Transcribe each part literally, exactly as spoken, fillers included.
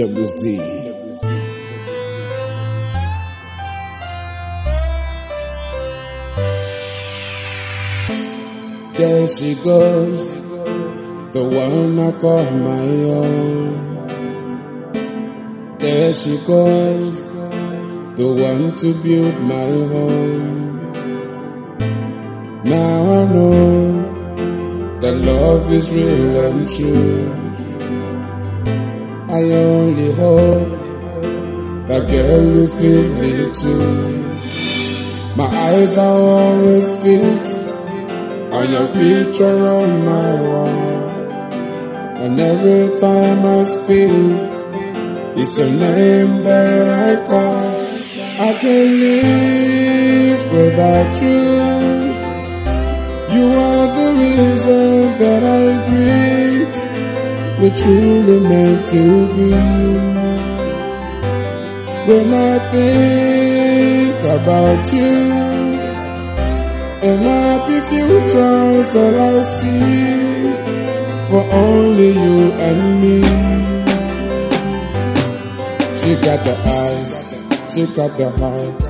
W Z. There she goes, the one I call my own. There she goes, the one to build my home. Now I know that love is real and true. I only hope that girl you feel it too. My eyes are always fixed on your picture on my wall, and every time I speak, it's your name that I call. I can't live without you. You are the reason that I breathe. We're truly meant to be. When I think about you, a happy future's all I see, for only you and me. She got the eyes, she got the heart,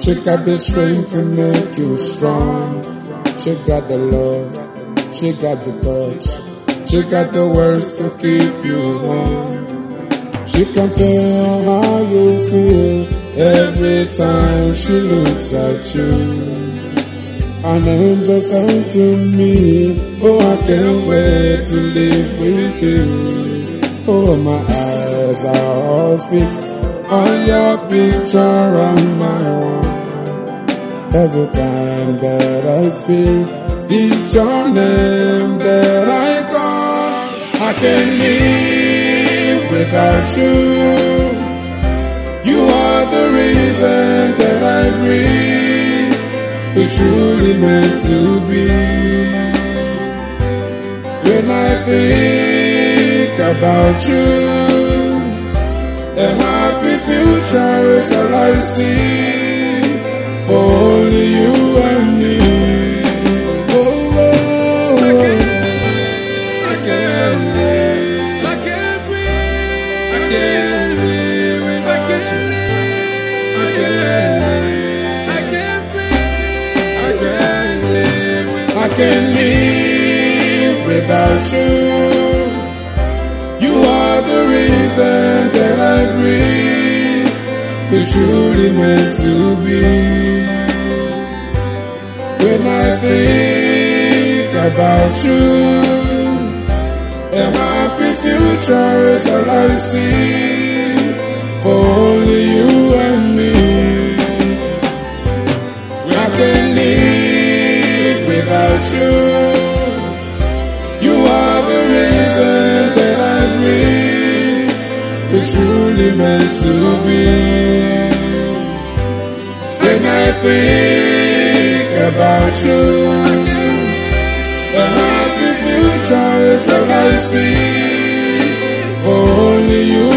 she got the strength to make you strong. She got the love, she got the touch, she got the words to keep you warm. She can tell how you feel every time she looks at you. An angel sent to me, oh I can't wait to live with you. Oh my eyes are all fixed on your picture on my wall. Every time that I speak, it's your name that I call. I can't live without you. You are the reason that I breathe. We're truly meant to be. When I think about you, a happy future is all I see, for only you and me. Oh, oh, oh. I can't live, I can't live, I can't breathe, I can't live without you. I can't live, I can't live. I can't live without you. You are the reason that I breathe. We're truly meant to be. When I think about you, a happy future is all I see, for only you and me. I can't live without you. You are the reason that I breathe. We're truly meant to be. When I think about you, a happy future is all I see, for only you.